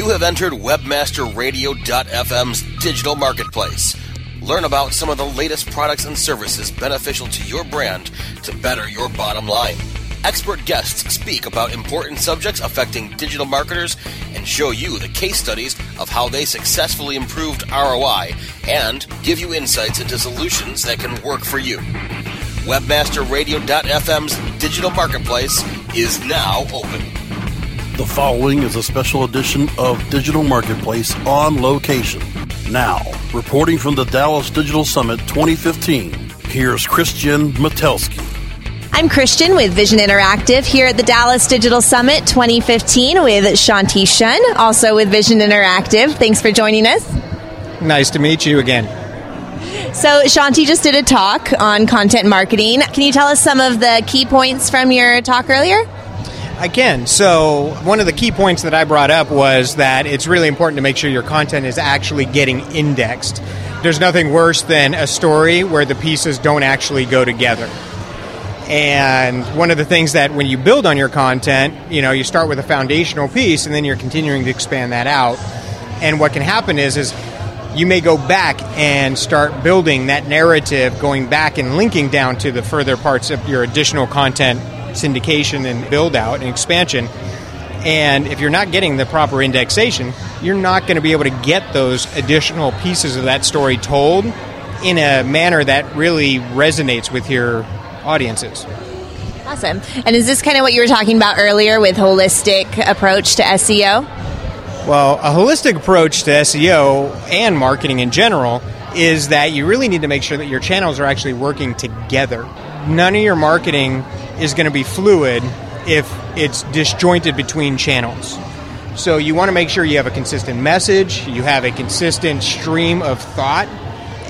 You have entered WebmasterRadio.fm's digital marketplace. Learn about some of the latest products and services beneficial to your brand to better your bottom line. Expert guests speak about important subjects affecting digital marketers and show you the case studies of how they successfully improved ROI and give you insights into solutions that can work for you. WebmasterRadio.fm's digital marketplace is now open. The following is a special edition of Digital Marketplace on location. Now, reporting from the Dallas Digital Summit 2015, here's Christian Matelski. I'm Christian with Vision Interactive here at the Dallas Digital Summit 2015 with Shanti Shen, also with Vision Interactive. Thanks for joining us. Nice to meet you again. So Shanti just did a talk on content marketing. Can you tell us some of the key points from your talk earlier? I can. So one of the key points that I brought up was that it's really important to make sure your content is actually getting indexed. There's nothing worse than a story where the pieces don't actually go together. And one of the things that when you build on your content, you know, you start with a foundational piece and then you're continuing to expand that out. And what can happen is you may go back and start building that narrative, going back and linking down to the further parts of your additional content syndication and build out and expansion. And if you're not getting the proper indexation, you're not going to be able to get those additional pieces of that story told in a manner that really resonates with your audiences. Awesome. And is this kind of what you were talking about earlier with holistic approach to SEO? Well, a holistic approach to SEO and marketing in general is that you really need to make sure that your channels are actually working together. None of your marketing is going to be fluid if it's disjointed between channels. So you want to make sure you have a consistent message, you have a consistent stream of thought,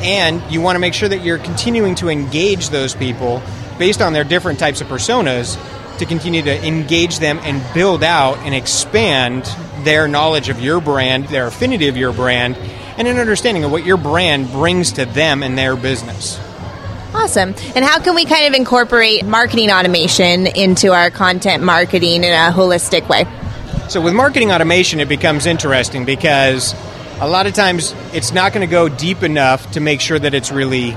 and you want to make sure that you're continuing to engage those people based on their different types of personas to continue to engage them and build out and expand their knowledge of your brand, their affinity of your brand, and an understanding of what your brand brings to them and their business. Awesome. And how can we kind of incorporate marketing automation into our content marketing in a holistic way? So with marketing automation, it becomes interesting because a lot of times it's not going to go deep enough to make sure that it's really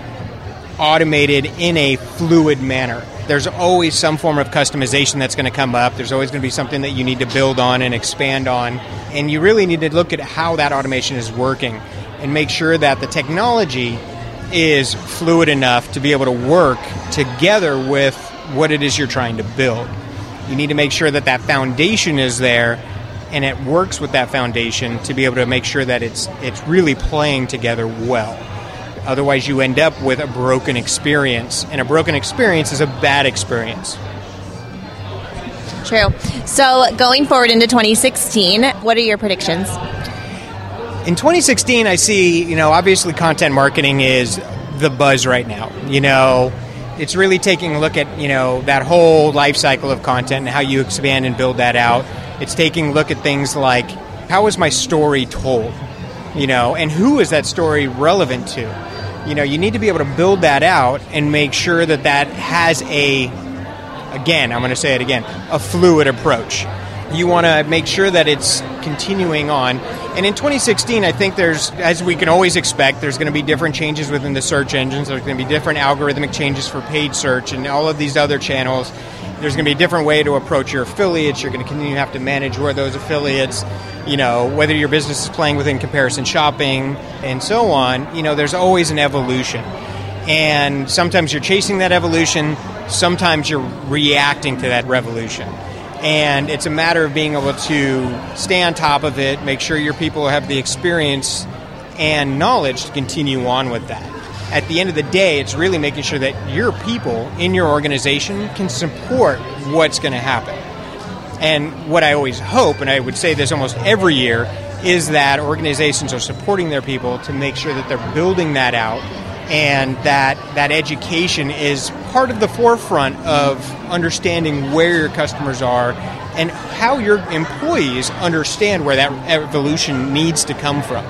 automated in a fluid manner. There's always some form of customization that's going to come up. There's always going to be something that you need to build on and expand on. And you really need to look at how that automation is working and make sure that the technology is fluid enough to be able to work together with what it is you're trying to build. You need to make sure that that foundation is there and it works with that foundation to be able to make sure that it's really playing together well. Otherwise, you end up with a broken experience, and a broken experience is a bad experience. True. So going forward into 2016, what are your predictions? In 2016, I see, obviously content marketing is the buzz right now. It's really taking a look at, that whole life cycle of content and how you expand and build that out. It's taking a look at things like, how is my story told? And who is that story relevant to? You need to be able to build that out and make sure that has a fluid approach. You want to make sure that it's continuing on. And in 2016, I think there's, as we can always expect, there's going to be different changes within the search engines. There's going to be different algorithmic changes for paid search and all of these other channels. There's going to be a different way to approach your affiliates. You're going to continue to have to manage where those affiliates, whether your business is playing within comparison shopping and so on. There's always an evolution. And sometimes you're chasing that evolution. Sometimes you're reacting to that revolution. And it's a matter of being able to stay on top of it, make sure your people have the experience and knowledge to continue on with that. At the end of the day, it's really making sure that your people in your organization can support what's going to happen. And what I always hope, and I would say this almost every year, is that organizations are supporting their people to make sure that they're building that out and that education is part of the forefront of understanding where your customers are and how your employees understand where that evolution needs to come from.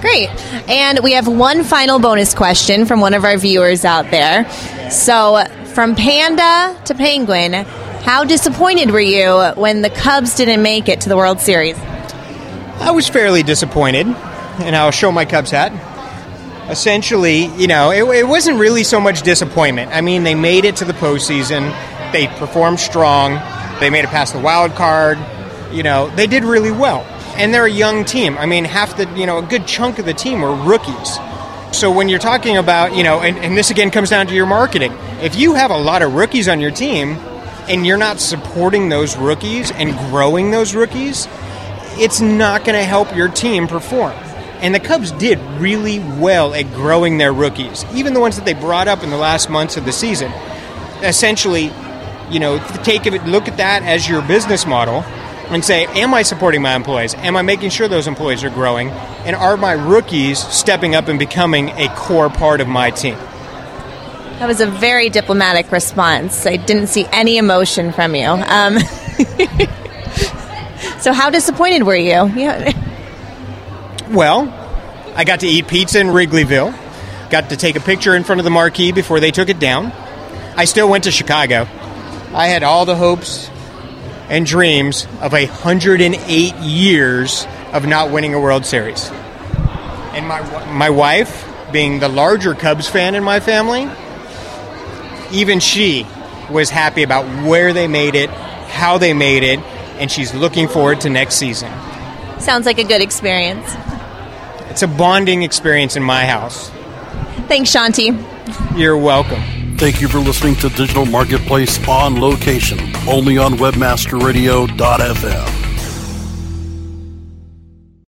Great. And we have one final bonus question from one of our viewers out there. So from Panda to Penguin, how disappointed were you when the Cubs didn't make it to the World Series? I was fairly disappointed, and I'll show my Cubs hat. Essentially, you know, it wasn't really so much disappointment. I mean, they made it to the postseason. They performed strong. They made it past the wild card. You know, they did really well. And they're a young team. I mean, a good chunk of the team were rookies. So when you're talking about, you know, and this again comes down to your marketing. If you have a lot of rookies on your team and you're not supporting those rookies and growing those rookies, it's not going to help your team perform. And the Cubs did really well at growing their rookies, even the ones that they brought up in the last months of the season. Essentially, you know, look at that as your business model and say, am I supporting my employees? Am I making sure those employees are growing? And are my rookies stepping up and becoming a core part of my team? That was a very diplomatic response. I didn't see any emotion from you. So how disappointed were you? Yeah. Well, I got to eat pizza in Wrigleyville. Got to take a picture in front of the marquee before they took it down. I still went to Chicago. I had all the hopes and dreams of 108 years of not winning a World Series. And my wife, being the larger Cubs fan in my family, even she was happy about where they made it, how they made it, and she's looking forward to next season. Sounds like a good experience. It's a bonding experience in my house. Thanks, Shanti. You're welcome. Thank you for listening to Digital Marketplace on Location, only on WebmasterRadio.fm.